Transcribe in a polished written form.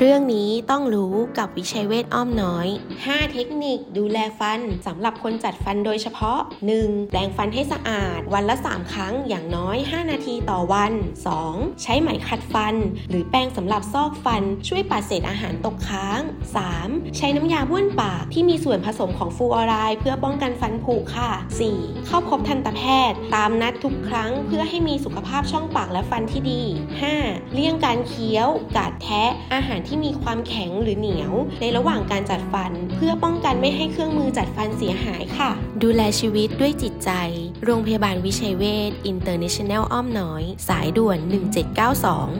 เรื่องนี้ต้องรู้กับวิชัยเวชอ้อมน้อย5เทคนิคดูแลฟันสำหรับคนจัดฟันโดยเฉพาะ 1. แปรงฟันให้สะอาดวันละ3ครั้งอย่างน้อย5นาทีต่อวัน 2. ใช้ไหมขัดฟันหรือแปรงสำหรับซอกฟันช่วยปัดเศษอาหารตกค้าง 3. ใช้น้ำยาบ้วนปากที่มีส่วนผสมของฟลูออไรด์เพื่อป้องกันฟันผุค่ะ 4. เข้าพบทันตแพทย์ตามนัดทุกครั้งเพื่อให้มีสุขภาพช่องปากและฟันที่ดี 5. เลี่ยงการเคี้ยวกัดแทะอาหารที่มีความแข็งหรือเหนียวในระหว่างการจัดฟันเพื่อป้องกันไม่ให้เครื่องมือจัดฟันเสียหายค่ะดูแลชีวิตด้วยจิตใจโรงพยาบาลวิชัยเวชอินเตอร์เนชั่นแนลอ้อมน้อยสายด่วน1792